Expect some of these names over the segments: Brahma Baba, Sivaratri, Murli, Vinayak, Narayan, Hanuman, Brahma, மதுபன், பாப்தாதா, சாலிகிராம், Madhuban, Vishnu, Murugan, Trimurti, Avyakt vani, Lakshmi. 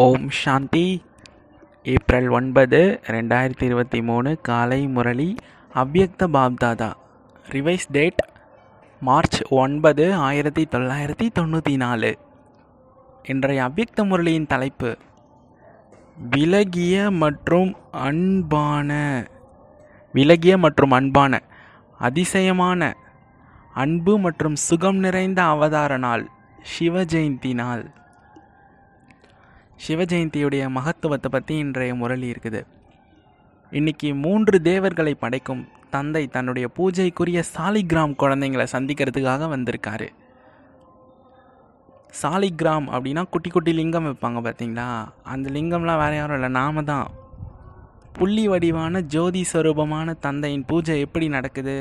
ஓம் சாந்தி. April 9, 2023 காலை முரளி அவ்யக்த பாப்தாதா. Revise date March 9, 1994. இன்றைய அவ்யக்த முரளியின் தலைப்பு விலகிய மற்றும் அன்பான அதிசயமான அன்பு மற்றும் சுகம் நிறைந்த அவதார நாள் சிவ ஜெயந்தி நாள். சிவஜெயந்தியுடைய மகத்துவத்தை பற்றி இன்றைய முரளி இருக்குது. இன்றைக்கி 3 தேவர்களை படைக்கும் தந்தை தன்னுடைய பூஜைக்குரிய சாலிகிராம் குழந்தைங்களை சந்திக்கிறதுக்காக வந்திருக்காரு. சாலிகிராம் அப்படின்னா குட்டி குட்டி லிங்கம் வைப்பாங்க பார்த்திங்களா, அந்த லிங்கம்லாம் வேறு யாரும் இல்லை, நாம தான். புள்ளி வடிவான ஜோதி ஸ்வரூபமான தந்தையின் பூஜை எப்படி நடக்குது,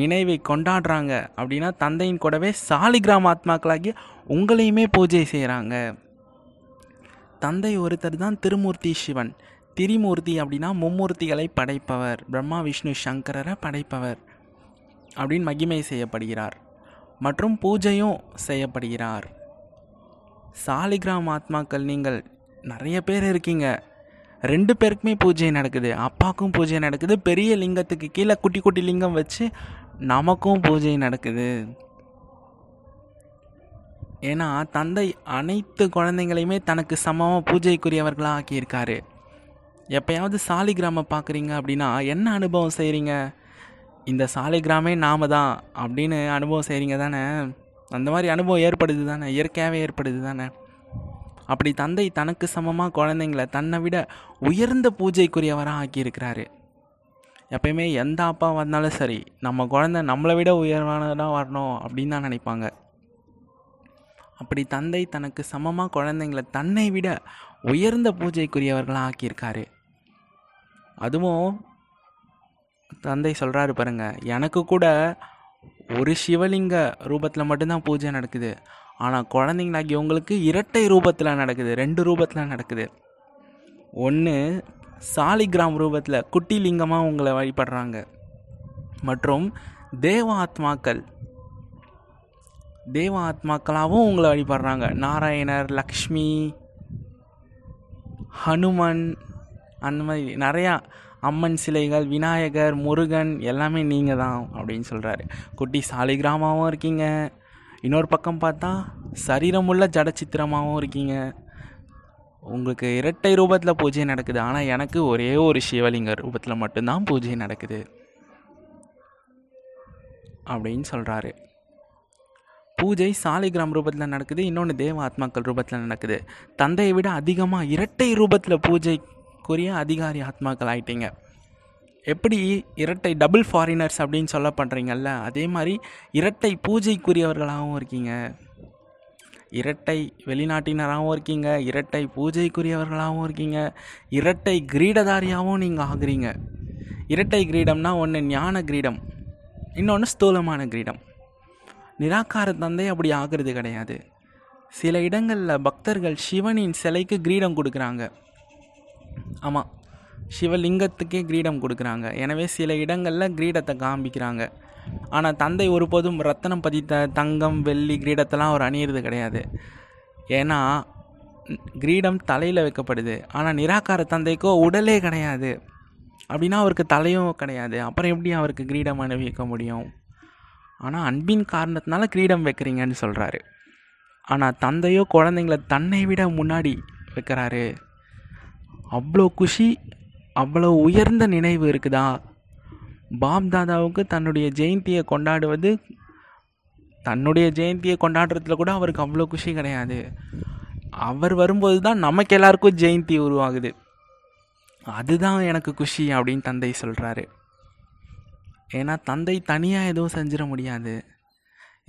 நினைவை கொண்டாடுறாங்க அப்படின்னா தந்தையின் கூடவே சாலிகிராம் ஆத்மாக்களாகி உங்களையுமே பூஜை செய்கிறாங்க. தந்தை ஒருத்தர் தான் திருமூர்த்தி சிவன். திரிமூர்த்தி அப்படின்னா மும்மூர்த்திகளை படைப்பவர், பிரம்மா விஷ்ணு சங்கரரை படைப்பவர் அப்படின்னு மகிமை செய்யப்படுகிறார் மற்றும் பூஜையும் செய்யப்படுகிறார். சாலிகிராம் ஆத்மாக்கள் நீங்கள் நிறைய பேர் இருக்கீங்க. 2 பேருக்குமே பூஜை நடக்குது, அப்பாக்கும் பூஜை நடக்குது, பெரிய லிங்கத்துக்கு கீழே குட்டி குட்டி லிங்கம் வச்சு நமக்கும் பூஜை நடக்குது. ஏன்னா தந்தை அனைத்து குழந்தைங்களையுமே தனக்கு சமமாக பூஜைக்குரியவர்களாக ஆக்கியிருக்காரு. எப்போயாவது சாலிகிராமை பார்க்குறீங்க அப்படின்னா என்ன அனுபவம் செய்கிறீங்க, இந்த சாலிகிராமே நாம தான் அப்படின்னு அனுபவம் செய்கிறீங்க தானே. அந்த மாதிரி அனுபவம் ஏற்படுது தானே, இயற்கையாகவே ஏற்படுது தானே. அப்படி தந்தை தனக்கு சமமாக குழந்தைங்களை தன்னை விட உயர்ந்த பூஜைக்குரியவராக ஆக்கியிருக்கிறாரு. எப்பயுமே எந்த அப்பா வந்தாலும் சரி, நம்ம குழந்தை நம்மளை விட உயர்வானதாக வரணும் அப்படின்னு தான் நினைப்பாங்க. அப்படி தந்தை தனக்கு சமமாக குழந்தைங்களை தன்னை விட உயர்ந்த பூஜைக்குரியவர்களாக ஆக்கியிருக்காரு. அதுவும் தந்தை சொல்கிறாரு பாருங்கள், எனக்கு கூட ஒரு சிவலிங்க ரூபத்தில் மட்டும்தான் பூஜை நடக்குது, ஆனால் குழந்தைங்களாகி உங்களுக்கு இரட்டை ரூபத்தில் நடக்குது, 2 ரூபத்தில் நடக்குது. ஒன்று சாலிகிராம் ரூபத்தில் குட்டி லிங்கமாக உங்களை வழிபடுறாங்க, மற்றும் தேவ ஆத்மாக்களாகவும் உங்களை வழிபடுறாங்க. நாராயணர், லக்ஷ்மி, ஹனுமன், அந்த மாதிரி நிறையா அம்மன் சிலைகள், விநாயகர், முருகன் எல்லாமே நீங்கள் தான் அப்படின்னு சொல்கிறாரு. குட்டி சாலிகிராமாவும் இருக்கீங்க, இன்னொரு பக்கம் பார்த்தா சரீரமுள்ள ஜடச்சித்திரமாகவும் இருக்கீங்க. உங்களுக்கு இரட்டை ரூபத்தில் பூஜை நடக்குது, ஆனால் எனக்கு ஒரே ஒரு சிவலிங்க ரூபத்தில் மட்டும்தான் பூஜை நடக்குது அப்படின்னு சொல்கிறாரு. பூஜை சாலிகிராம் ரூபத்தில் நடக்குது, இன்னொன்று தேவ ஆத்மாக்கள் ரூபத்தில் நடக்குது. தந்தையை விட அதிகமாக இரட்டை ரூபத்தில் பூஜைக்குரிய அதிகாரி ஆத்மாக்கள் ஆகிட்டீங்க. எப்படி இரட்டை டபுள் ஃபாரினர்ஸ் அப்படின்னு சொல்லப்படுறீங்கல்ல, அதே மாதிரி இரட்டை பூஜைக்குரியவர்களாகவும் இருக்கீங்க. இரட்டை வெளிநாட்டினராகவும் இருக்கீங்க, இரட்டை பூஜைக்குரியவர்களாகவும் இருக்கீங்க, இரட்டை கிரீடதாரியாகவும் நீங்கள் ஆகுறீங்க. இரட்டை கிரீடம்னா ஒன்று ஞான கிரீடம், இன்னொன்று ஸ்தூலமான கிரீடம். நிராகார தந்தை அப்படி ஆகிறது கிடையாது. சில இடங்களில் பக்தர்கள் சிவனின் சிலைக்கு கிரீடம் கொடுக்குறாங்க. ஆமாம், சிவலிங்கத்துக்கே கிரீடம் கொடுக்குறாங்க. எனவே சில இடங்களில் கிரீடத்தை காமிக்கிறாங்க. ஆனால் தந்தை ஒருபோதும் ரத்தனம் பதித்த தங்கம் வெள்ளி கிரீடத்தெல்லாம் அவர் அணியிறது கிடையாது. ஏன்னா கிரீடம் தலையில் வைக்கப்படுது, ஆனால் நிராகார தந்தைக்கோ உடலே கிடையாது. அப்படின்னா அவருக்கு தலையும் கிடையாது, அப்புறம் எப்படி அவருக்கு கிரீடம் அணிவிக்க முடியும்? ஆனால் அன்பின் காரணத்தினால கிரீடம் வைக்கிறீங்கன்னு சொல்கிறாரு. ஆனால் தந்தையோ குழந்தைங்கள தன்னை விட முன்னாடி வைக்கிறாரு. அவ்வளோ குஷி, அவ்வளோ உயர்ந்த நினைவு இருக்குதா? பாப்தாதாவுக்கு தன்னுடைய ஜெயந்தியை கொண்டாடுறதுல கூட அவருக்கு அவ்வளோ குஷி கிடையாது. அவர் வரும்போது தான் நமக்கு எல்லாருக்கும் ஜெயந்தி உருவாகுது, அதுதான் எனக்கு குஷி அப்படின்னு தந்தை சொல்கிறாரு. ஏன்னா தந்தை தனியாக எதுவும் செஞ்சிட முடியாது.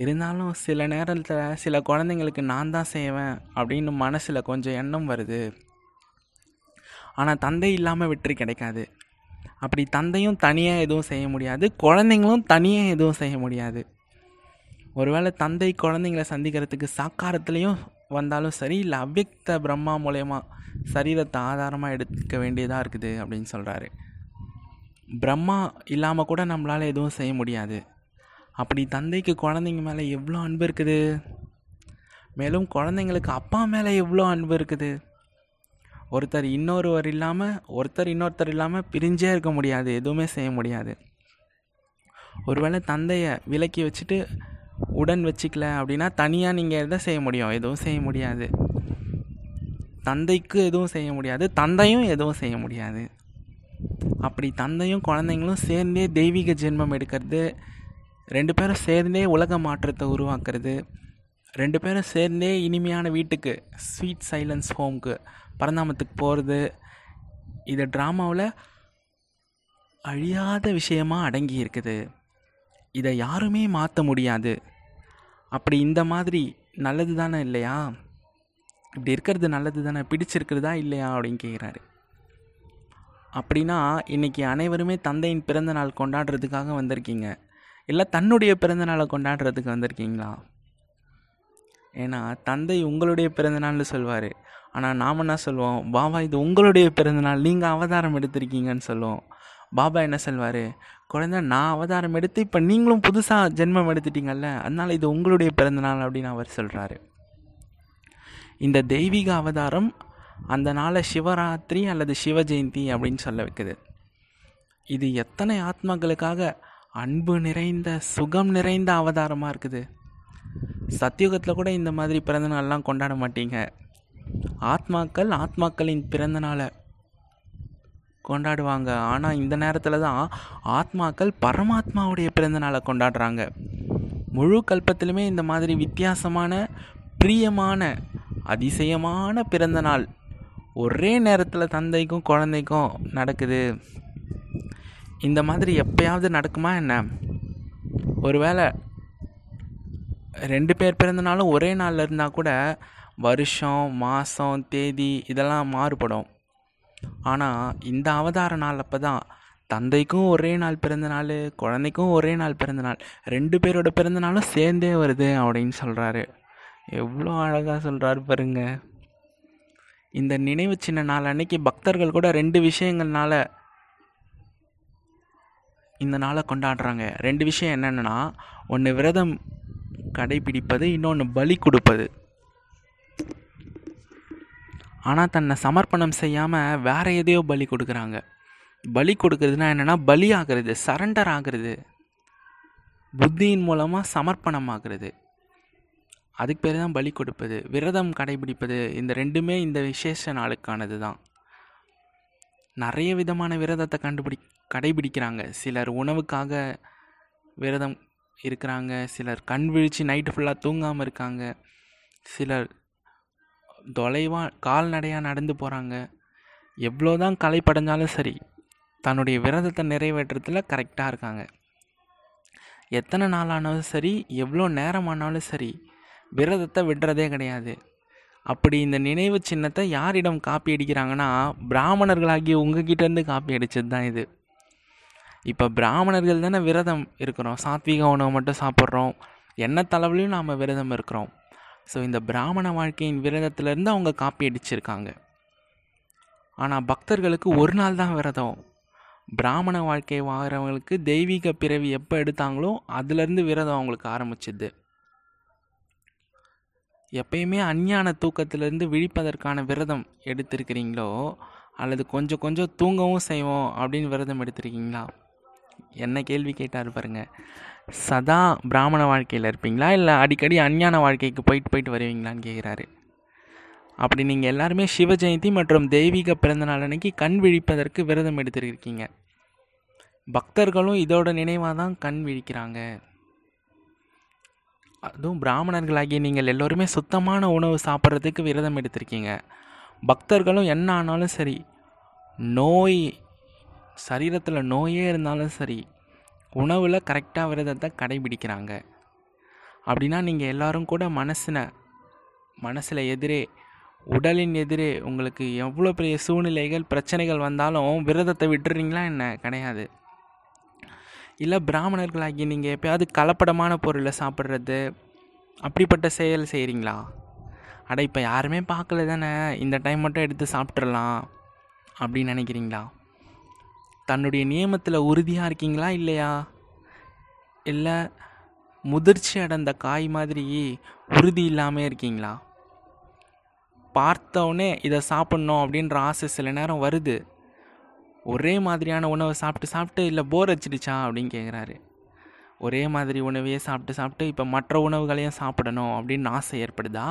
இருந்தாலும் சில நேரத்தில் சில குழந்தைங்களுக்கு நான் தான் செய்வேன் அப்படின்னு மனசில் கொஞ்சம் எண்ணம் வருது. ஆனால் தந்தை இல்லாமல் வெற்றி கிடைக்காது. அப்படி தந்தையும் தனியாக எதுவும் செய்ய முடியாது, குழந்தைங்களும் தனியாக எதுவும் செய்ய முடியாது. ஒருவேளை தந்தை குழந்தைங்களை சந்திக்கிறதுக்கு சாக்காரத்துலேயும் வந்தாலும் சரி, இல்லை அவ்யக்த பிரம்மா மூலயமா சரீரத்தை ஆதாரமாக எடுத்துக்க வேண்டியதாக இருக்குது அப்படின்னு சொல்கிறாரு. பிரம்மா இல்லாமல் கூட நம்மளால் எதுவும் செய்ய முடியாது. அப்படி தந்தைக்கு குழந்தைங்க மேலே எவ்வளோ அன்பு இருக்குது! மேலும் குழந்தைங்களுக்கு அப்பா மேலே எவ்வளோ அன்பு இருக்குது. ஒருத்தர் இன்னொருத்தர் இல்லாமல் பிரிஞ்சே இருக்க முடியாது, எதுவுமே செய்ய முடியாது. ஒருவேளை தந்தையை விலக்கி வச்சுட்டு உடன் வச்சுக்கல அப்படின்னா தனியாக நீங்கள் எதை செய்ய முடியும்? எதுவும் செய்ய முடியாது. தந்தைக்கு எதுவும் செய்ய முடியாது, தந்தையும் எதுவும் செய்ய முடியாது. அப்படி தந்தையும் குழந்தைங்களும் சேர்ந்தே தெய்வீக ஜென்மம் எடுக்கிறது, ரெண்டு பேரும் சேர்ந்தே உலக மாற்றத்தை உருவாக்குறது, ரெண்டு பேரும் சேர்ந்தே இனிமையான வீட்டுக்கு, ஸ்வீட் சைலன்ஸ் ஹோம்க்கு, பரந்தாமத்துக்கு போகிறது, இது ட்ராமாவில் அழியாத விஷயமாக அடங்கி இருக்குது. இதை யாருமே மாற்ற முடியாது. அப்படி இந்த மாதிரி நல்லது தானே இல்லையா? இப்படி இருக்கிறது நல்லது தானே? பிடிச்சிருக்கிறதா இல்லையா அப்படின்னு கேட்குறாரு. அப்படின்னா இன்றைக்கி அனைவருமே தந்தையின் பிறந்தநாள் கொண்டாடுறதுக்காக வந்திருக்கீங்க, இல்லை தன்னுடைய பிறந்தநாளை கொண்டாடுறதுக்கு வந்திருக்கீங்களா? ஏன்னா தந்தை உங்களுடைய பிறந்தநாள்னு சொல்வார், ஆனால் நாம் என்ன சொல்லுவோம்? பாபா இது உங்களுடைய பிறந்தநாள், நீங்கள் அவதாரம் எடுத்திருக்கீங்கன்னு சொல்லுவோம். பாபா என்ன சொல்வார்? குழந்தை நான் அவதாரம் எடுத்து இப்போ நீங்களும் புதுசாக ஜென்மம் எடுத்துட்டீங்கல்ல, அதனால் இது உங்களுடைய பிறந்தநாள் அப்படின்னு அவர் சொல்கிறாரு. இந்த தெய்வீக அவதாரம் அந்த நாளை சிவராத்திரி அல்லது சிவ ஜெயந்தி அப்படின்னு சொல்ல வைக்குது. இது எத்தனை ஆத்மாக்களுக்காக அன்பு நிறைந்த சுகம் நிறைந்த அவதாரமாக இருக்குது. சத்தியுகத்தில் கூட இந்த மாதிரி பிறந்தநாள்லாம் கொண்டாட மாட்டீங்க. ஆத்மாக்கள் ஆத்மாக்களின் பிறந்தநாளை கொண்டாடுவாங்க. ஆனால் இந்த நேரத்தில் தான் ஆத்மாக்கள் பரமாத்மாவுடைய பிறந்தநாளை கொண்டாடுறாங்க. முழு கல்பத்திலுமே இந்த மாதிரி வித்தியாசமான பிரியமான அதிசயமான பிறந்தநாள் ஒரே நேரத்தில் தந்தைக்கும் குழந்தைக்கும் நடக்குது. இந்த மாதிரி எப்பயாவது நடக்குமா என்ன? ஒருவேளை ரெண்டு பேர் பிறந்தநாளும் ஒரே நாளில் இருந்தால் கூட வருஷம் மாதம் தேதி இதெல்லாம் மாறுபடும். ஆனால் இந்த அவதார நாள் அப்போ தான் தந்தைக்கும் ஒரே நாள் பிறந்தநாள், குழந்தைக்கும் ஒரே நாள் பிறந்தநாள், ரெண்டு பேரோட பிறந்தநாளும் சேர்ந்தே வருது அப்படின்னு சொல்கிறாரு. எவ்வளோ அழகாக சொல்கிறாரு பாருங்க. இந்த நினைவு சின்ன நாள் அன்றைக்கி பக்தர்கள் கூட ரெண்டு விஷயங்கள்னால இந்த நாளை கொண்டாடுறாங்க. ரெண்டு விஷயம் என்னென்னா, ஒன்று விரதம் கடைபிடிப்பது, இன்னொன்று பலி கொடுப்பது. ஆனால் தன்னை சமர்ப்பணம் செய்யாமல் வேறு எதையோ பலி கொடுக்குறாங்க. பலி கொடுக்குறதுனா என்னென்னா பலி ஆகிறது, சரண்டர் ஆகிறது, புத்தியின் மூலமாக சமர்ப்பணம் ஆகிறது. அதுக்கு பேர் தான் பலி கொடுப்பது. விரதம் கடைபிடிப்பது, இந்த ரெண்டுமே இந்த விசேஷ நாளுக்கானது தான். நிறைய விதமான விரதத்தை கடைபிடிக்கிறாங்க. சிலர் உணவுக்காக விரதம் இருக்கிறாங்க, சிலர் கண் விழித்து நைட்டு ஃபுல்லாக தூங்காமல் இருக்காங்க, சிலர் தொலைவாக கால்நடையாக நடந்து போகிறாங்க. எவ்வளோ தான் களைப்படைஞ்சாலும் சரி தன்னுடைய விரதத்தை நிறைவேற்றுறதுல கரெக்டாக இருக்காங்க. எத்தனை நாளானாலும் சரி, எவ்வளோ நேரமானாலும் சரி, விரதத்தை விடுறதே கிடையாது. அப்படி இந்த நினைவு சின்னத்தை யாரிடம் காப்பி அடிக்கிறாங்கன்னா பிராமணர்களாகிய உங்ககிட்டேருந்து காப்பி அடித்தது தான் இது. இப்போ பிராமணர்கள் தானே விரதம் இருக்கிறோம், சாத்விக உணவு மட்டும் சாப்பிட்றோம், என்ன தளவுலையும் நாம் விரதம் இருக்கிறோம். ஸோ இந்த பிராமண வாழ்க்கையின் விரதத்திலேருந்து அவங்க காப்பி அடிச்சிருக்காங்க. ஆனால் பக்தர்களுக்கு ஒரு நாள் தான் விரதம். பிராமண வாழ்க்கை வாழ்கிறவங்களுக்கு தெய்வீக பிறவி எப்போ எடுத்தாங்களோ அதுலேருந்து விரதம் அவங்களுக்கு ஆரம்பிச்சிது. எப்பயுமே அஞ்ஞான தூக்கத்திலேருந்து விழிப்பதற்கான விரதம் எடுத்திருக்கிறீங்களோ, அல்லது கொஞ்சம் கொஞ்சம் தூங்கவும் செய்வோம் அப்படின்னு விரதம் எடுத்திருக்கீங்களா? என்ன கேள்வி கேட்டார் பாருங்க. சதா பிராமண வாழ்க்கையில் இருப்பீங்களா, இல்லை அடிக்கடி அஞ்ஞான வாழ்க்கைக்கு போயிட்டு வருவீங்களான்னு கேட்குறாரு. அப்படி நீங்கள் எல்லாருமே சிவ ஜெயந்தி மற்றும் தெய்வீக பிறந்தநாள் அன்னைக்கு கண் விழிப்பதற்கு விரதம் எடுத்துருக்கீங்க. பக்தர்களும் இதோட நினைவாக தான் கண் விழிக்கிறாங்க. அதுவும் பிராமணர்களாகிய நீங்கள் எல்லோருமே சுத்தமான உணவு சாப்பிட்றதுக்கு விரதம் எடுத்திருக்கீங்க. பக்தர்களும் என்ன ஆனாலும் சரி, நோய் சரீரத்தில் நோயே இருந்தாலும் சரி, உணவில் கரெக்டாக விரதத்தை கடைபிடிக்கிறாங்க. அப்படின்னா நீங்கள் எல்லோரும் கூட மனசில் எதிரே, உடலின் எதிரே உங்களுக்கு எவ்வளோ பெரிய சூழ்நிலைகள் பிரச்சனைகள் வந்தாலும் விரதத்தை விட்டுறீங்களா என்ன? கிடையாது. இல்லை பிராமணர்களாகி நீங்கள் எப்போயாவது கலப்படமான பொருளை சாப்பிட்றது அப்படிப்பட்ட செயல் செய்கிறீங்களா? அட இப்போ யாருமே பார்க்கல தானே, இந்த டைம் மட்டும் எடுத்து சாப்பிட்றலாம் அப்படின்னு நினைக்கிறீங்களா? தன்னுடைய நியமத்தில் உறுதியாக இருக்கீங்களா இல்லையா? இல்லை முதிர்ச்சி அடைந்த காய் மாதிரி உறுதி இல்லாமல் இருக்கீங்களா? பார்த்தோன்னே இதை சாப்பிட்ணும் அப்படின்ற ஆசை சில நேரம் வருது. ஒரே மாதிரியான உணவை சாப்பிட்டு சாப்பிட்டு இல்லை போர் அடிச்சிடுச்சா அப்படின்னு கேட்குறாரு. ஒரே மாதிரி உணவையே சாப்பிட்டு சாப்பிட்டு இப்போ மற்ற உணவுகளையும் சாப்பிடணும் அப்படின்னு ஆசை ஏற்படுதா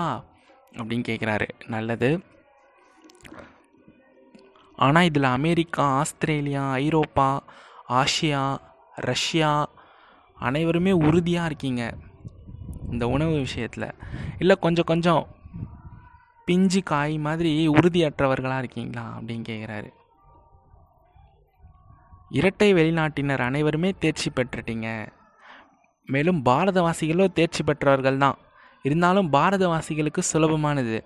அப்படின்னு கேட்குறாரு. நல்லது. ஆனால் இதில் அமெரிக்கா, ஆஸ்திரேலியா, ஐரோப்பா, ஆசியா, ரஷ்யா அனைவருமே உறுதியாக இருக்கீங்க இந்த உணவு விஷயத்தில். இல்லை கொஞ்சம் கொஞ்சம் பிஞ்சு காய் மாதிரி உறுதியற்றவர்களாக இருக்கீங்களா அப்படின்னு கேட்குறாரு. இரட்டை வெளிநாட்டினர் அனைவருமே தேர்ச்சி பெற்றுட்டீங்க. மேலும் பாரதவாசிகளும் தேர்ச்சி பெற்றவர்கள் தான். இருந்தாலும் பாரதவாசிகளுக்கு சுலபமானது.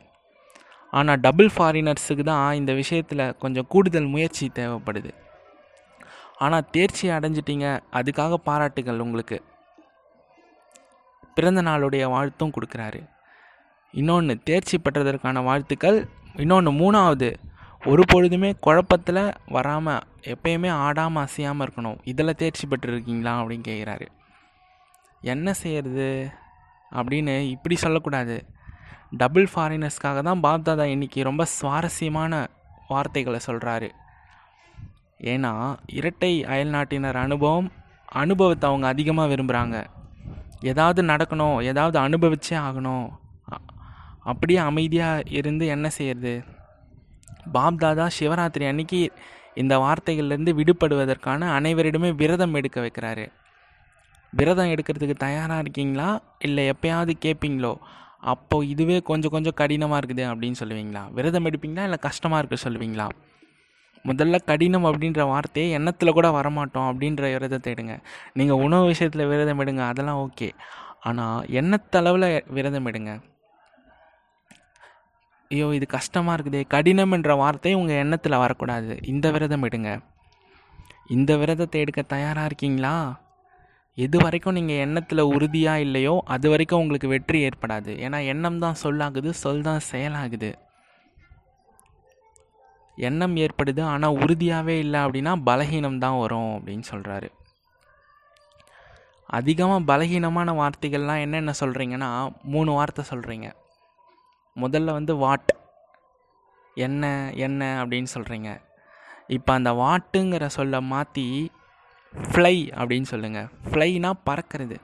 ஆனால் டபுள் ஃபாரினர்ஸுக்கு தான் இந்த விஷயத்தில் கொஞ்சம் கூடுதல் முயற்சி தேவைப்படுது. ஆனால் தேர்ச்சி அடைஞ்சிட்டிங்க, அதுக்காக பாராட்டுகள். உங்களுக்கு பிறந்த நாளுடைய வாழ்த்தும் கொடுக்குறாரு. இன்னொன்று தேர்ச்சி பெற்றதற்கான வாழ்த்துக்கள். இன்னொன்று மூணாவது, ஒரு பொழுதுமே குழப்பத்தில் வராமல் எப்பயுமே ஆடாமல் அசையாமல் இருக்கணும். இதில் தேர்ச்சி பெற்றிருக்கீங்களா அப்படின்னு கேட்குறாரு. என்ன செய்கிறது அப்படின்னு இப்படி சொல்லக்கூடாது. டபுள் ஃபாரினர்ஸ்க்காக தான் பாப்தாதா இன்றைக்கி ரொம்ப சுவாரஸ்யமான வார்த்தைகளை சொல்கிறாரு. ஏன்னா இரட்டை அயல்நாட்டினர் அனுபவத்தை அவங்க அதிகமாக விரும்புகிறாங்க. ஏதாவது நடக்கணும், ஏதாவது அனுபவிச்சே ஆகணும். அப்படியே அமைதியாக இருந்து என்ன செய்யறது? பாப்தாதா சிவராத்திரி அன்னைக்கு இந்த வார்த்தைகள்லேருந்து விடுபடுவதற்கான அனைவரிடமே விரதம் எடுக்க வைக்கிறாரு. விரதம் எடுக்கிறதுக்கு தயாராக இருக்கீங்களா? இல்லை எப்போயாவது கேட்பீங்களோ அப்போது இதுவே கொஞ்சம் கொஞ்சம் கடினமாக இருக்குது அப்படின்னு சொல்லுவீங்களா? விரதம் எடுப்பீங்களா இல்லை கஷ்டமாக இருக்குது சொல்லுவீங்களா? முதல்ல கடினம் அப்படின்ற வார்த்தையை எண்ணத்தில் கூட வரமாட்டோம் அப்படின்ற விரதத்தை எடுங்க. நீங்கள் உணவு விஷயத்தில் விரதம் எடுங்க, அதெல்லாம் ஓகே. ஆனால் எண்ணத்தளவில் விரதம் எடுங்க. ஐயோ இது கஷ்டமாக இருக்குதே, கடினம் என்ற வார்த்தை உங்கள் எண்ணத்தில் வரக்கூடாது. இந்த விரதம் எடுங்க. இந்த விரதத்தை எடுக்க தயாராக இருக்கீங்களா? எது வரைக்கும் நீங்கள் எண்ணத்தில் உறுதியாக இல்லையோ அது வரைக்கும் உங்களுக்கு வெற்றி ஏற்படாது. ஏன்னா எண்ணம் தான் சொல்லாகுது, சொல் தான் செயலாகுது. எண்ணம் ஏற்படுது ஆனால் உறுதியாகவே இல்லை அப்படின்னா பலகீனம்தான் வரும் அப்படின்னு சொல்கிறாரு. அதிகமாக பலகீனமான வார்த்தைகள்லாம் என்னென்ன சொல்கிறீங்கன்னா 3 வார்த்தை சொல்கிறீங்க. முதல்ல வாட், என்ன என்ன அப்படின்னு சொல்கிறீங்க. இப்போ அந்த வாட்டுங்கிற சொல்ல மாற்றி ஃப்ளை அப்படின்னு சொல்லுங்கள். ஃப்ளைனா பறக்கிறது.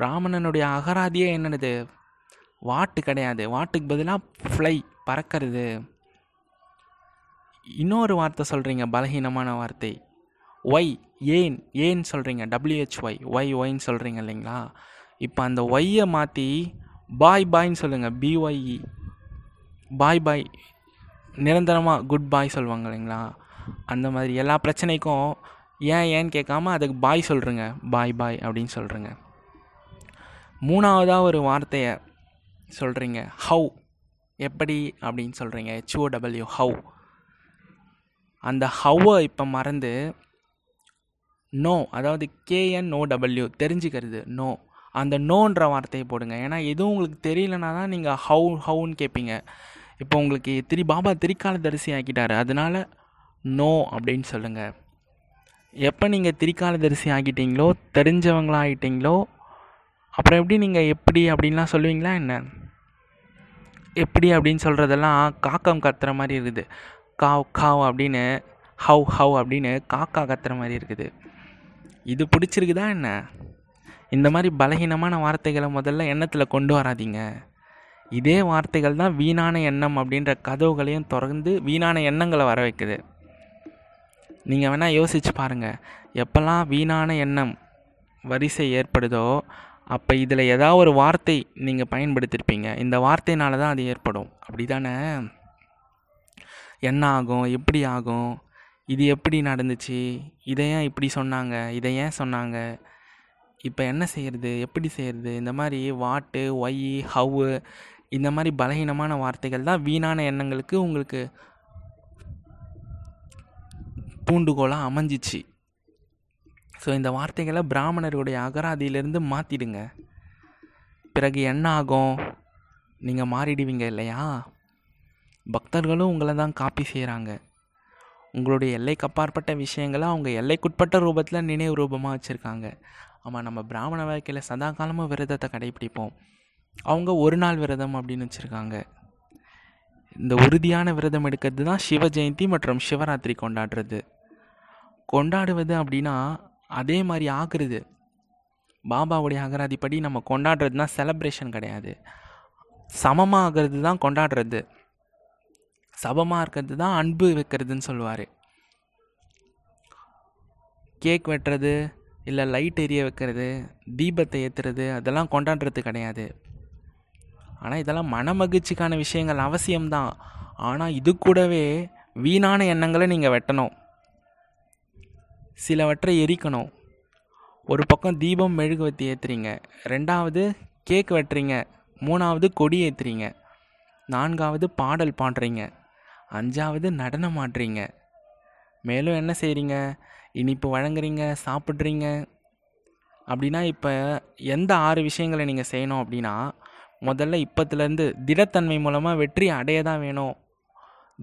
பிராமணனுடைய அகராதியே என்னது? வாட்டு கிடையாது. வாட்டுக்கு பதிலாக ஃப்ளை, பறக்கிறது. இன்னொரு வார்த்தை சொல்கிறீங்க, பலகீனமான வார்த்தை. ஒய், ஏன் ஏன் சொல்கிறீங்க. டபிள்யூஹெச்ஒய், ஒய் ஒய்ன்னு சொல்கிறீங்க இல்லைங்களா? இப்போ அந்த ஒய்யை மாற்றி பாய் பாய்ன்னு சொல்லுங்கள். பிஒய்இ, பாய் பாய். நிரந்தரமாக குட் பாய் சொல்லுவாங்க இல்லைங்களா? அந்த மாதிரி எல்லா பிரச்சனைக்கும் ஏன் ஏன்னு கேட்காம அதுக்கு பாய் சொல்கிறீங்க, பாய் பாய் அப்படின்னு சொல்கிறீங்க. 3ஆவதாக ஒரு வார்த்தையை சொல்கிறீங்க, ஹவ், எப்படி அப்படின்னு சொல்கிறீங்க. HOW, how. அந்த ஹவ்வை இப்போ மறந்து நோ, அதாவது KNOW, தெரிஞ்சுக்கிறது, நோ. அந்த நோன்ற வார்த்தையை போடுங்க. ஏன்னா எதுவும் உங்களுக்கு தெரியலனா தான் நீங்கள் ஹவு ஹவுன்னு கேட்பீங்க. இப்போ உங்களுக்கு பாபா திரிகாலதரிசி ஆக்கிட்டார், அதனால் நோ அப்படின்னு சொல்லுங்கள். எப்போ நீங்கள் திரிகாலதரிசி ஆகிட்டீங்களோ, தெரிஞ்சவங்களா ஆகிட்டீங்களோ, அப்புறம் எப்படி நீங்கள் எப்படி அப்படின்லாம் சொல்லுவீங்களா என்ன? எப்படி அப்படின்னு சொல்கிறதெல்லாம் காக்கம் கத்துற மாதிரி இருக்குது. காவ் காவ் அப்படின்னு, ஹவ் ஹவ் அப்படின்னு காக்கா கத்துற மாதிரி இருக்குது. இது பிடிச்சிருக்குதா என்ன? இந்த மாதிரி பலகீனமான வார்த்தைகளை முதல்ல எண்ணத்தில் கொண்டு வராதிங்க. இதே வார்த்தைகள் தான் வீணான எண்ணம் அப்படின்ற கதவுகளையும் திறந்து வீணான எண்ணங்களை வர வைக்குது. நீங்கள் வேணால் யோசிச்சு பாருங்கள். எப்போல்லாம் வீணான எண்ணம் வரிசை ஏற்படுதோ அப்போ இதில் ஏதாவது ஒரு வார்த்தை நீங்கள் பயன்படுத்தியிருப்பீங்க. இந்த வார்த்தையினால தான் அது ஏற்படும். அப்படி தானே? என்ன ஆகும், எப்படி ஆகும், இது எப்படி நடந்துச்சு, இதை ஏன் இப்படி சொன்னாங்க, இதை ஏன் சொன்னாங்க, இப்போ என்ன செய்கிறது, எப்படி செய்கிறது, இந்த மாதிரி வாட்டு, ஒய், ஹவ்வு, இந்த மாதிரி பலகீனமான வார்த்தைகள் தான் வீணான எண்ணங்களுக்கு உங்களுக்கு பூண்டுகோலாக அமைஞ்சிச்சு. ஸோ இந்த வார்த்தைகளை பிராமணருடைய அகராதியிலேருந்து மாற்றிடுங்க. பிறகு என்ன ஆகும், நீங்கள் மாறிடுவீங்க இல்லையா? பக்தர்களும் உங்களை தான் காப்பி செய்கிறாங்க. உங்களுடைய எல்லைக்கப்பாற்பட்ட விஷயங்களை அவங்க எல்லைக்குட்பட்ட ரூபத்தில் நினைவு ரூபமாக வச்சுருக்காங்க. ஆமாம், நம்ம பிராமண வாழ்க்கையில் சதா காலமும் விரதத்தை கடைப்பிடிப்போம். அவங்க ஒரு நாள் விரதம் அப்படின்னு வச்சுருக்காங்க. இந்த உறுதியான விரதம் எடுக்கிறது தான் சிவ ஜெயந்தி மற்றும் சிவராத்திரி கொண்டாடுறது. கொண்டாடுவது அப்படின்னா அதே மாதிரி ஆகிறது. பாபாவுடைய அகராதிப்படி நம்ம கொண்டாடுறதுனா செலப்ரேஷன் கிடையாது, சமமாக ஆகிறது தான் கொண்டாடுறது. சபமாக இருக்கிறது தான் அன்பு வைக்கிறதுன்னு சொல்லுவார். கேக் வெட்டுறது இல்லை லைட் எரிய வைக்கிறது, தீபத்தை ஏற்றுறது, அதெல்லாம் கொண்டாடுறது கிடையாது. ஆனால் இதெல்லாம் மனமகிழ்ச்சிக்கான விஷயங்கள் அவசியம்தான். ஆனால் இது கூடவே வீணான எண்ணங்களை நீங்கள் வெட்டணும், சிலவற்றை எரிக்கணும். ஒரு பக்கம் தீபம் மெழுகுவத்தி ஏற்றுறீங்க, ரெண்டாவது கேக் வெட்டுறீங்க, மூணாவது கொடி ஏற்றுறீங்க, நான்காவது பாடல் பாடுறீங்க, அஞ்சாவது நடனம் ஆடுறீங்க, மேலும் என்ன செய்கிறீங்க, இனிப்பு வழங்குறீங்க, சாப்பிட்றீங்க. அப்படின்னா இப்போ எந்த 6 விஷயங்களை நீங்கள் செய்யணும் அப்படின்னா, முதல்ல இப்போத்துலேருந்து திடத்தன்மை மூலமாக வெற்றி அடைய தான் வேணும்.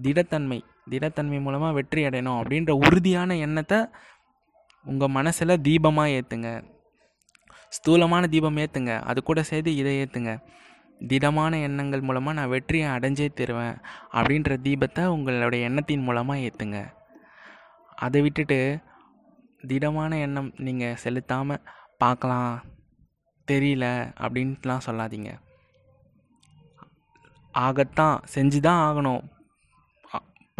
திடத்தன்மை மூலமாக வெற்றி அடையணும் அப்படின்ற உறுதியான எண்ணத்தை உங்கள் மனசில் தீபமாக ஏற்றுங்க. ஸ்தூலமான தீபம் ஏற்றுங்க, அது கூட சேர்த்து இதை ஏற்றுங்க. திடமான எண்ணங்கள் மூலமாக நான் வெற்றியை அடைஞ்சே தருவேன் அப்படின்ற தீபத்தை உங்களுடைய எண்ணத்தின் மூலமாக ஏற்றுங்க. அதை விட்டுட்டு திடமான எண்ணம் நீங்கள் செலுத்தாமல் பார்க்கலாம், தெரியல அப்படின்ட்டுலாம் சொல்லாதீங்க. ஆகத்தான், செஞ்சு தான் ஆகணும்,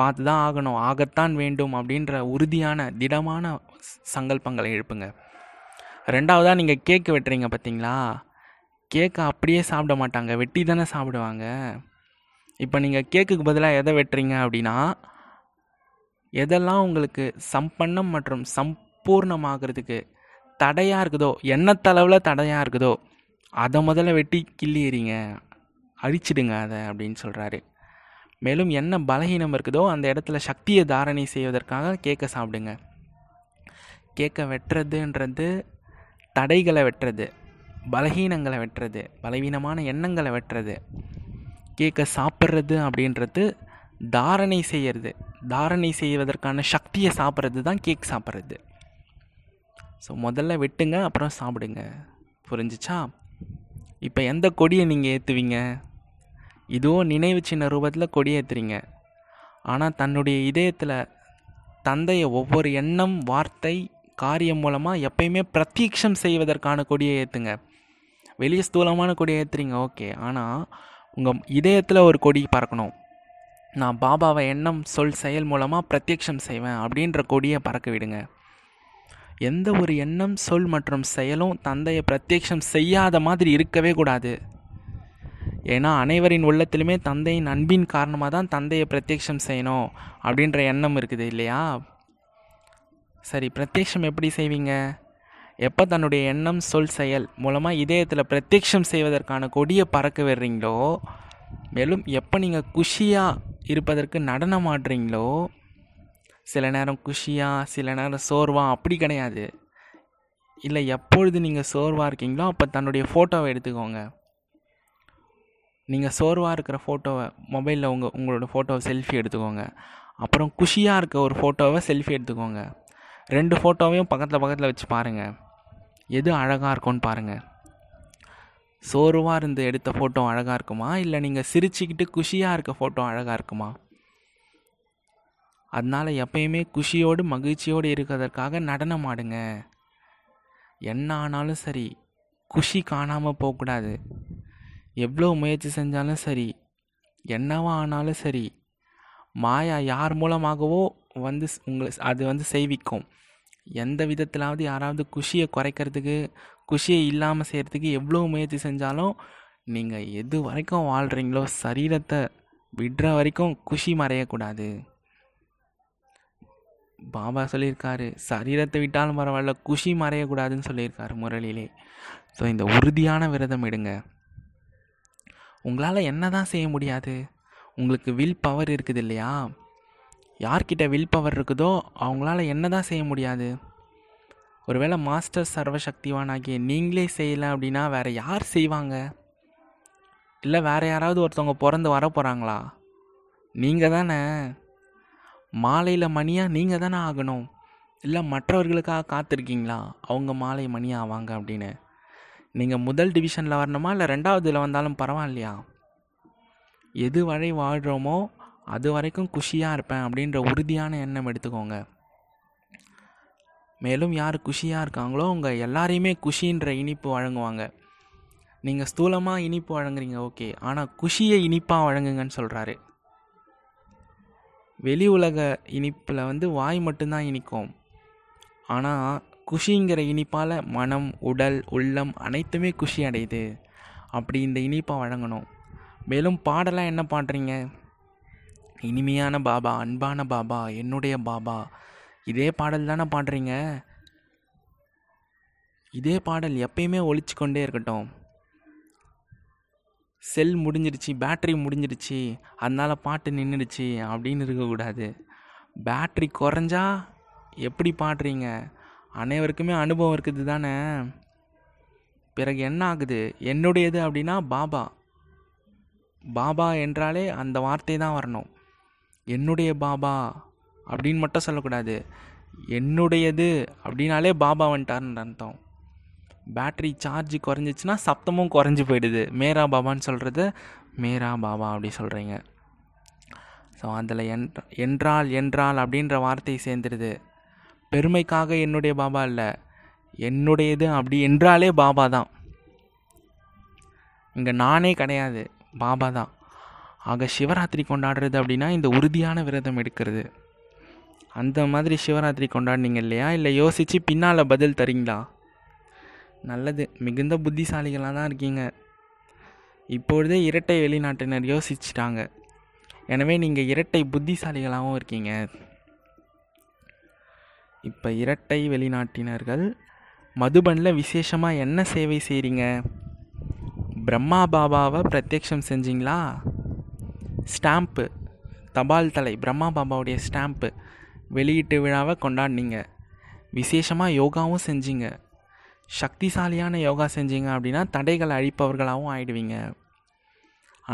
பார்த்து தான் ஆகணும், ஆகத்தான் வேண்டும் அப்படின்ற உறுதியான திடமான சங்கல்பங்களை எழுப்புங்க. ரெண்டாவதாக, நீங்கள் கேக்கு வெட்டுறீங்க பார்த்தீங்களா, கேக்கை அப்படியே சாப்பிட மாட்டாங்க, வெட்டி தானே சாப்பிடுவாங்க. இப்போ நீங்கள் கேக்குக்கு பதிலாக எதை வெட்டுறீங்க அப்படின்னா, எதெல்லாம் உங்களுக்கு சம்பன்னம் மற்றும் சம்பூர்ணமாகிறதுக்கு தடையாக இருக்குதோ, எண்ணத்தளவில் தடையாக இருக்குதோ அதை முதல்ல வெட்டி கிள்ளிடுறீங்க, அழிச்சிடுங்க அதை அப்படின்னு சொல்கிறாரு. மேலும் என்ன பலகீனம் இருக்குதோ அந்த இடத்துல சக்தியை தாரணை செய்வதற்காக கேக்கை சாப்பிடுங்க. கேக்கை வெட்டுறதுன்றது தடைகளை வெட்டுறது, பலகீனங்களை வெட்டுறது, பலவீனமான எண்ணங்களை வெட்டுறது. கேக்கை சாப்பிட்றது அப்படின்றது தாரணை செய்கிறது, தாரணை செய்வதற்கான சக்தியை சாப்பிட்றது தான் கேக் சாப்பிட்றது. ஸோ முதல்ல வெட்டுங்க, அப்புறம் சாப்பிடுங்க. புரிஞ்சிச்சா? இப்போ எந்த கொடியை நீங்கள் ஏற்றுவீங்க? இதுவும் நினைவு சின்ன ரூபத்தில் கொடி ஏற்றுறீங்க. ஆனால் தன்னுடைய இதயத்தில் தந்தையை ஒவ்வொரு எண்ணம், வார்த்தை, காரியம் மூலமாக எப்பயுமே பிரத்யக்ஷம் செய்வதற்கான கொடியை ஏற்றுங்க. வெளியே ஸ்தூலமான கொடியை ஏற்றுறீங்க, ஓகே. ஆனால் உங்கள் இதயத்தில் ஒரு கொடி பறக்கணும். நான் பாபாவை எண்ணம், சொல், செயல் மூலமாக பிரத்யக்ஷம் செய்வேன் அப்படின்ற கொடியை பறக்க விடுங்க. எந்த ஒரு எண்ணம், சொல் மற்றும் செயலும் தந்தையை பிரத்யக்ஷம் செய்யாத மாதிரி இருக்கவே கூடாது. ஏன்னா அனைவரின் உள்ளத்திலுமே தந்தையின் அன்பின் காரணமாக தான் தந்தையை பிரத்யக்ஷம் செய்யணும் அப்படின்ற எண்ணம் இருக்குது இல்லையா? சரி, பிரத்யக்ஷம் எப்படி செய்வீங்க? எப்போ தன்னுடைய எண்ணம், சொல், செயல் மூலமாக இதயத்தில் பிரத்யக்ஷம் செய்வதற்கான கொடியை பறக்க விடுறீங்களோ, மேலும் எப்போ நீங்கள் குஷியாக இருப்பதற்கு நடனம் ஆடுறீங்களோ, சில நேரம் குஷியாக, சில நேரம் சோர்வாக, அப்படி கிடையாது. இல்லை, எப்பொழுது நீங்கள் சோர்வாக இருக்கீங்களோ அப்போ தன்னுடைய ஃபோட்டோவை எடுத்துக்கோங்க. நீங்கள் சோர்வாக இருக்கிற ஃபோட்டோவை மொபைலில் உங்களோட ஃபோட்டோவை செல்ஃபி எடுத்துக்கோங்க. அப்புறம் குஷியாக இருக்க ஒரு ஃபோட்டோவை செல்ஃபி எடுத்துக்கோங்க. 2 ஃபோட்டோவையும் பக்கத்தில் வச்சு பாருங்கள், எது அழகாக இருக்கும்னு பாருங்கள். சோர்வாக இருந்து எடுத்த ஃபோட்டோ அழகாக இருக்குமா, இல்லை நீங்கள் சிரிச்சுக்கிட்டு குஷியாக இருக்க ஃபோட்டோ அழகாக இருக்குமா? அதனால் எப்பயுமே குஷியோடு, மகிழ்ச்சியோடு இருக்கிறதற்காக நடனம் ஆடுங்க. என்ன ஆனாலும் சரி, குஷி காணாமல் போகக்கூடாது. எவ்வளோ முயற்சி செஞ்சாலும் சரி, என்னவா ஆனாலும் சரி, மாயா யார் மூலமாகவோ வந்து உங்களை அது வந்து செய்விக்கும். எந்த விதத்திலாவது யாராவது குஷியை குறைக்கிறதுக்கு, குஷியை இல்லாமல் செய்கிறதுக்கு எவ்வளோ முயற்சி செஞ்சாலும், நீங்கள் எது வரைக்கும் வாழ்கிறீங்களோ, சரீரத்தை விடுற வரைக்கும் குஷி மறையக்கூடாது. பாபா சொல்லியிருக்காரு, சரீரத்தை விட்டாலும் பரவாயில்ல, குஷி மறையக்கூடாதுன்னு சொல்லியிருக்காரு முரளியிலே. ஸோ இந்த உறுதியான விரதம் எடுங்க. உங்களால் என்ன தான் செய்ய முடியாது? உங்களுக்கு வில் பவர் இருக்குது இல்லையா? யார்கிட்ட வில் பவர் இருக்குதோ அவங்களால என்ன தான் செய்ய முடியாது? ஒருவேளை மாஸ்டர் சர்வசக்திவானாகிய நீங்களே செய்யலை அப்படின்னா வேறு யார் செய்வாங்க? இல்லை வேறு யாராவது ஒருத்தவங்க பிறந்து வர போகிறாங்களா? நீங்கள் தானே மாலையில் மணியாக நீங்கள் தானே ஆகணும். இல்லை மற்றவர்களுக்காக காத்திருக்கீங்களா அவங்க மாலை மணி ஆவாங்க அப்படின்னு? நீங்கள் முதல் டிவிஷனில் வரணுமா இல்லை ரெண்டாவதுல வந்தாலும் பரவாயில்லையா? எது வரை வாழ்கிறோமோ அது வரைக்கும் குஷியாக இருப்பேன் அப்படின்ற உறுதியான எண்ணம் எடுத்துக்கோங்க. மேலும் யார் குஷியாக இருக்காங்களோ அவங்க எல்லாரையுமே குஷின்ற இனிப்பு வழங்குவாங்க. நீங்கள் ஸ்தூலமாக இனிப்பு வழங்குறீங்க ஓகே, ஆனால் குஷியை இனிப்பாக வழங்குங்கன்னு சொல்கிறாரு. வெளி உலக இனிப்பில் வாய் மட்டும்தான் இனிக்கும், ஆனால் குஷிங்கிற இனிப்பால் மனம், உடல், உள்ளம் அனைத்துமே குஷி அடையுது. அப்படி இந்த இனிப்பை வழங்கணும். மேலும் பாடலாம் என்ன பாடுறீங்க? இனிமையான பாபா, அன்பான பாபா, என்னுடைய பாபா, இதே பாடல் தானே பாடுறீங்க. இதே பாடல் எப்பயுமே ஒழிச்சு கொண்டே இருக்கட்டும். செல் முடிஞ்சிடுச்சு, பேட்ரி முடிஞ்சிடுச்சு, அதனால் பாட்டு நின்றுடுச்சு அப்படின்னு இருக்கக்கூடாது. பேட்ரி குறைஞ்சா எப்படி பாடுறீங்க? அனைவருக்குமே அனுபவம் இருக்குது தானே. பிறகு என்ன ஆகுது? என்னுடையது அப்படின்னா பாபா, பாபா என்றாலே அந்த வார்த்தை தான் வரணும். என்னுடைய பாபா அப்படின்னு மட்டும் சொல்லக்கூடாது. என்னுடையது அப்படின்னாலே பாபா வந்துட்டார்னு அர்த்தம். பேட்ரி சார்ஜ் குறைஞ்சிச்சுன்னா சப்தமும் குறைஞ்சி போயிடுது. மேரா பாபான்னு சொல்கிறது மேரா பாபா அப்படி சொல்கிறீங்க. ஸோ அதில் என்றால் என்றால் அப்படின்ற வார்த்தை சேர்ந்துடுது. பெருமைக்காக என்னுடைய பாபா இல்லை, என்னுடையது அப்படி என்றாலே பாபா தான். இங்கே நானே கிடையாது, பாபா தான். ஆக சிவராத்திரி கொண்டாடுறது அப்படின்னா இந்த உறுதியான விரதம் எடுக்கிறது. அந்த மாதிரி சிவராத்திரி கொண்டாடினீங்க இல்லையா? இல்லை யோசித்து பின்னால் பதில் தரீங்களா? நல்லது, மிகுந்த புத்திசாலிகளாக தான் இருக்கீங்க. இப்பொழுதே இரட்டை வெளிநாட்டினர் யோசிச்சுட்டாங்க, எனவே நீங்கள் இரட்டை புத்திசாலிகளாகவும் இருக்கீங்க. இப்போ இரட்டை வெளிநாட்டினர்கள், மதுபனில் விசேஷமாக என்ன சேவை செய்கிறீங்க? பிரம்மா பாபாவை பிரத்யக்ஷம் செஞ்சிங்களா? ஸ்டாம்ப்பு, தபால் தலை, பிரம்மா பாபாவுடைய ஸ்டாம்ப்பு வெளியீட்டு விழாவை கொண்டாடினீங்க. விசேஷமாக யோகாவும் செஞ்சிங்க. சக்திசாலியான யோகா செஞ்சிங்க அப்படின்னா தடைகளை அழிப்பவர்களாகவும் ஆயிடுவீங்க.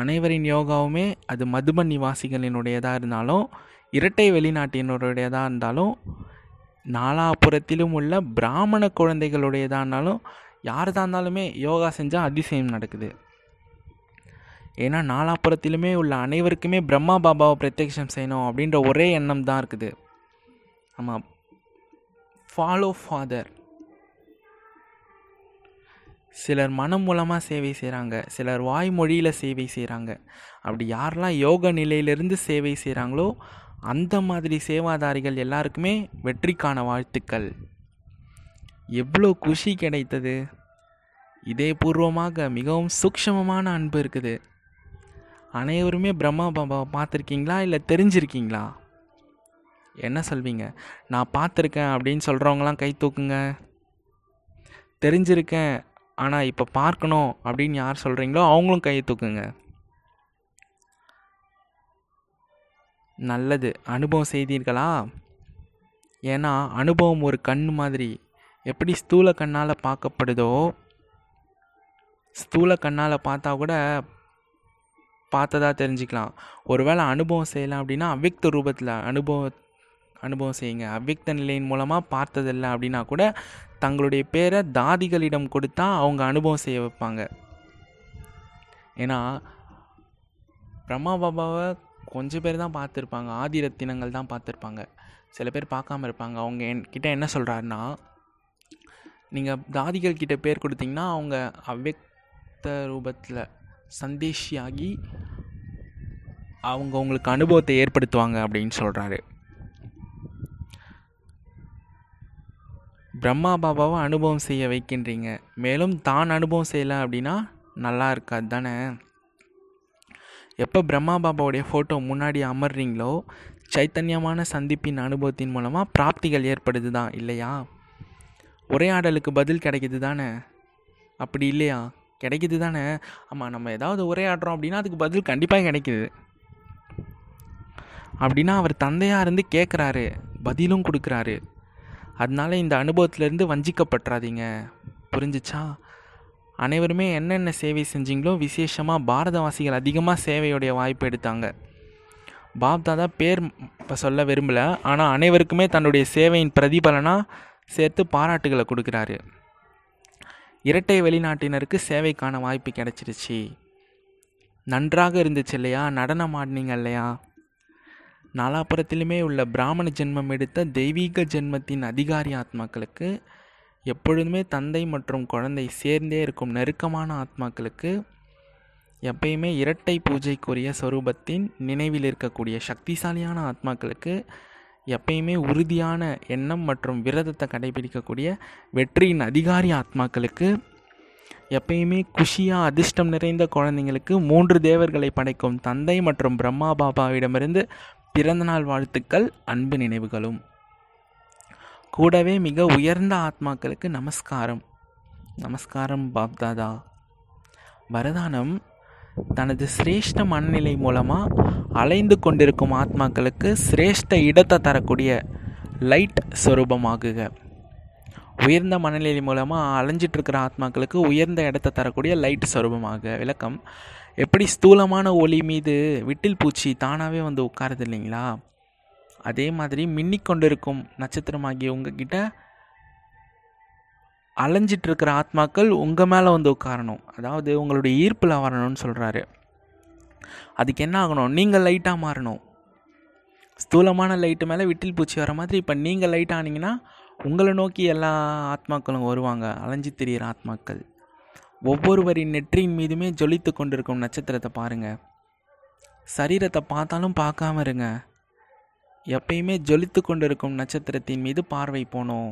அனைவரின் யோகாவுமே அது மதுபன் நிவாசிகளினுடையதாக இருந்தாலும் இரட்டை வெளிநாட்டினருடையதாக இருந்தாலும் நாலாபுரத்திலும் உள்ள பிராமண குழந்தைகளுடையதாக இருந்தாலும் யார் தான் இருந்தாலுமே யோகா செஞ்சால் அதிசயம் நடக்குது. ஏன்னா நாலாபுரத்திலுமே உள்ள அனைவருக்குமே பிரம்மா பாபாவை பிரத்யக்ஷம் செய்யணும் அப்படின்ற ஒரே எண்ணம் தான் இருக்குது. ஆமாம், ஃபாலோ ஃபாதர். சிலர் மனம் மூலமாக சேவை செய்கிறாங்க, சிலர் வாய்மொழியில் சேவை செய்கிறாங்க. அப்படி யாரெல்லாம் யோக நிலையிலிருந்து சேவை செய்கிறாங்களோ அந்த மாதிரி சேவாதாரிகள் எல்லாருக்குமே வெற்றிக்கான வாழ்த்துக்கள். எவ்வளோ குஷி கிடைத்தது! இதே பூர்வமாக மிகவும் சூக்ஷமமான அன்பு இருக்குது. அனைவருமே பிரம்மா பாபாவை பார்த்துருக்கீங்களா இல்லை தெரிஞ்சிருக்கீங்களா? என்ன சொல்வீங்க? நான் பார்த்துருக்கேன் அப்படின்னு சொல்கிறவங்களாம் கை தூக்குங்க. தெரிஞ்சிருக்கேன் ஆனால் இப்போ பார்க்கணும் அப்படின்னு யார் சொல்கிறீங்களோ அவங்களும் கையை தூக்குங்க. நல்லது, அனுபவம் செய்தீர்களா? ஏன்னா அனுபவம் ஒரு கண் மாதிரி. எப்படி ஸ்தூல கண்ணால் பார்க்கப்படுதோ, ஸ்தூல கண்ணால் பார்த்தா கூட பார்த்ததாக தெரிஞ்சுக்கலாம். ஒருவேளை அனுபவம் செய்யலாம் அப்படின்னா அவ்யக்த ரூபத்தில் அனுபவம் செய்யுங்க. அவ்யக்த நிலையின் மூலமாக பார்த்ததில்லை அப்படின்னா கூட தங்களுடைய பேரை தாதிகளிடம் கொடுத்தா அவங்க அனுபவம் செய்ய வைப்பாங்க. ஏன்னா பிரம்மா பாபாவை கொஞ்சம் பேர் தான் பார்த்துருப்பாங்க, ஆதி ரத்தினங்கள் தான் பார்த்துருப்பாங்க, சில பேர் பார்க்காம இருப்பாங்க. அவங்க என்கிட்ட என்ன சொல்கிறாருன்னா, நீங்கள் தாதிகள் கிட்ட பேர் கொடுத்தீங்கன்னா அவங்க அவ்யக்த ரூபத்தில் சந்தேஷியாகி அவங்க உங்களுக்கு அனுபவத்தை ஏற்படுத்துவாங்க அப்படின்னு சொல்கிறாரு. பிரம்மா பாபாவை அனுபவம் செய்ய வைக்கின்றீங்க, மேலும் தான் அனுபவம் செய்யலை அப்படின்னா நல்லா இருக்காது தானே. எப்போ பிரம்மா பாபாவுடைய ஃபோட்டோ முன்னாடி அமர்றீங்களோ சைத்தன்யமான சந்திப்பின் அனுபவத்தின் மூலமாக பிராப்திகள் ஏற்படுது தான் இல்லையா? உரையாடலுக்கு பதில் கிடைக்கிது தானே, அப்படி இல்லையா? கிடைக்கிது தானே. ஆமாம், நம்ம ஏதாவது உரையாடுறோம் அப்படின்னா அதுக்கு பதில் கண்டிப்பாக கிடைக்கிது. அப்படின்னா அவர் தந்தையாக இருந்து கேட்குறாரு, பதிலும் கொடுக்குறாரு. அதனால இந்த அனுபவத்திலேருந்து வஞ்சிக்கப்பட்டுறாதீங்க, புரிஞ்சிச்சா? அனைவருமே என்னென்ன சேவை செஞ்சிங்களோ விசேஷமாக பாரதவாசிகள் அதிகமாக சேவையுடைய வாய்ப்பு எடுத்தாங்க. பாப்தாதா பேர் சொல்ல விரும்பலை, ஆனால் அனைவருக்குமே தன்னுடைய சேவையின் பிரதிபலனாக சேர்த்து பாராட்டுகளை கொடுக்குறாரு. இரட்டை வெளிநாட்டினருக்கு சேவைக்கான வாய்ப்பு கிடைச்சிருச்சு. நன்றாக இருந்துச்சு இல்லையா, நடனம் ஆடினீங்க இல்லையா. நாலாபுரத்திலுமே உள்ள பிராமண ஜென்மம் எடுத்த தெய்வீக ஜென்மத்தின் அதிகாரி ஆத்மாக்களுக்கு, எப்பொழுதுமே தந்தை மற்றும் குழந்தை சேர்ந்தே இருக்கும் நெருக்கமான ஆத்மாக்களுக்கு எப்பயுமே இரட்டை பூஜைக்குரிய சொரூபத்தின் நினைவில் இருக்கக்கூடிய சக்திசாலியான ஆத்மாக்களுக்கு எப்பயுமே உறுதியான எண்ணம் மற்றும் விரதத்தை கடைபிடிக்கக்கூடிய வெற்றியின் அதிகாரி ஆத்மாக்களுக்கு, எப்பயுமே குஷியாக அதிர்ஷ்டம் நிறைந்த குழந்தைங்களுக்கு, மூன்று தேவர்களை படைக்கும் தந்தை மற்றும் பிரம்மா பாபாவிடமிருந்து பிறந்தநாள் வாழ்த்துக்கள், அன்பு நினைவுகளும். கூடவே மிக உயர்ந்த ஆத்மாக்களுக்கு நமஸ்காரம். நமஸ்காரம் பாப்தாதா. வரதானம் தனது சிரேஷ்ட மனநிலை மூலமாக அலைந்து கொண்டிருக்கும் ஆத்மாக்களுக்கு சிரேஷ்ட இடத்தை தரக்கூடிய லைட் ஸ்வரூபமாகுக. உயர்ந்த மனநிலை மூலமாக அலைஞ்சிட்ருக்கிற ஆத்மாக்களுக்கு உயர்ந்த இடத்தை தரக்கூடிய லைட் ஸ்வரூபமாக. விளக்கம், எப்படி ஸ்தூலமான ஒளி மீது விட்டில் பூச்சி தானாகவே வந்து உட்காருது இல்லைங்களா, அதே மாதிரி மின்னிக்கொண்டிருக்கும் நட்சத்திரமாகிய உங்ககிட்ட அலைஞ்சிட்ருக்கிற ஆத்மாக்கள் உங்கள் மேலே வந்து உட்காரணும், அதாவது உங்களுடைய ஈர்ப்பில் வரணும்னு சொல்கிறாரு. அதுக்கு என்ன ஆகணும், நீங்கள் லைட்டாக மாறணும். ஸ்தூலமான லைட்டு மேலே விட்டில் பூச்சி வர மாதிரி இப்போ நீங்கள் லைட் ஆனீங்கன்னா உங்களை நோக்கி எல்லா ஆத்மாக்களும் வருவாங்க. அலைஞ்சி திரிகிற ஆத்மாக்கள் ஒவ்வொருவரின் நெற்றியின் மீதுமே ஜொலித்து கொண்டிருக்கும் நட்சத்திரத்தை பாருங்கள். சரீரத்தை பார்த்தாலும் பார்க்காம இருங்க, எப்பயுமே ஜொலித்து கொண்டிருக்கும் நட்சத்திரத்தின் மீது பார்வை போகணும்,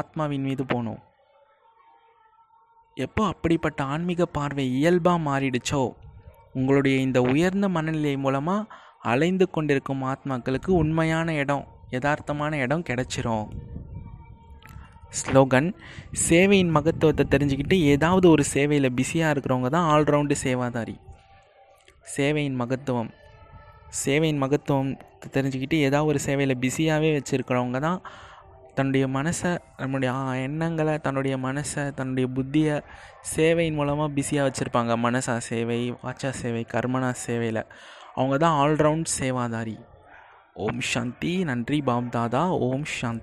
ஆத்மாவின் மீது போகணும். எப்போ அப்படிப்பட்ட ஆன்மீக பார்வை இயல்பாக மாறிடுச்சோ, உங்களுடைய இந்த உயர்ந்த மனநிலை மூலமாக அலைந்து கொண்டிருக்கும் ஆத்மாக்களுக்கு உண்மையான இடம், யதார்த்தமான இடம் கிடைச்சிரும். ஸ்லோகன்: சேவையின் மகத்துவத்தை தெரிஞ்சுக்கிட்டு ஏதாவது ஒரு சேவையில் பிஸியாக இருக்கிறவங்க தான் ஆல்ரவுண்டு சேவாதாரி. சேவையின் மகத்துவம் தெரிஞ்சுக்கிட்டு ஏதாவது ஒரு சேவையில் பிஸியாகவே வச்சுருக்கிறவங்க தான் தன்னுடைய மனசை, நம்முடைய எண்ணங்களை, தன்னுடைய மனசை, தன்னுடைய புத்தியை சேவையின் மூலமாக பிஸியாக வச்சுருப்பாங்க. மனசா சேவை, வாச்சா சேவை, கர்மனா சேவையில் அவங்க தான் ஆல்ரவுண்ட் சேவாதாரி. ஓம் சாந்தி. நன்றி பாப்தாதா. ஓம் சாந்தி.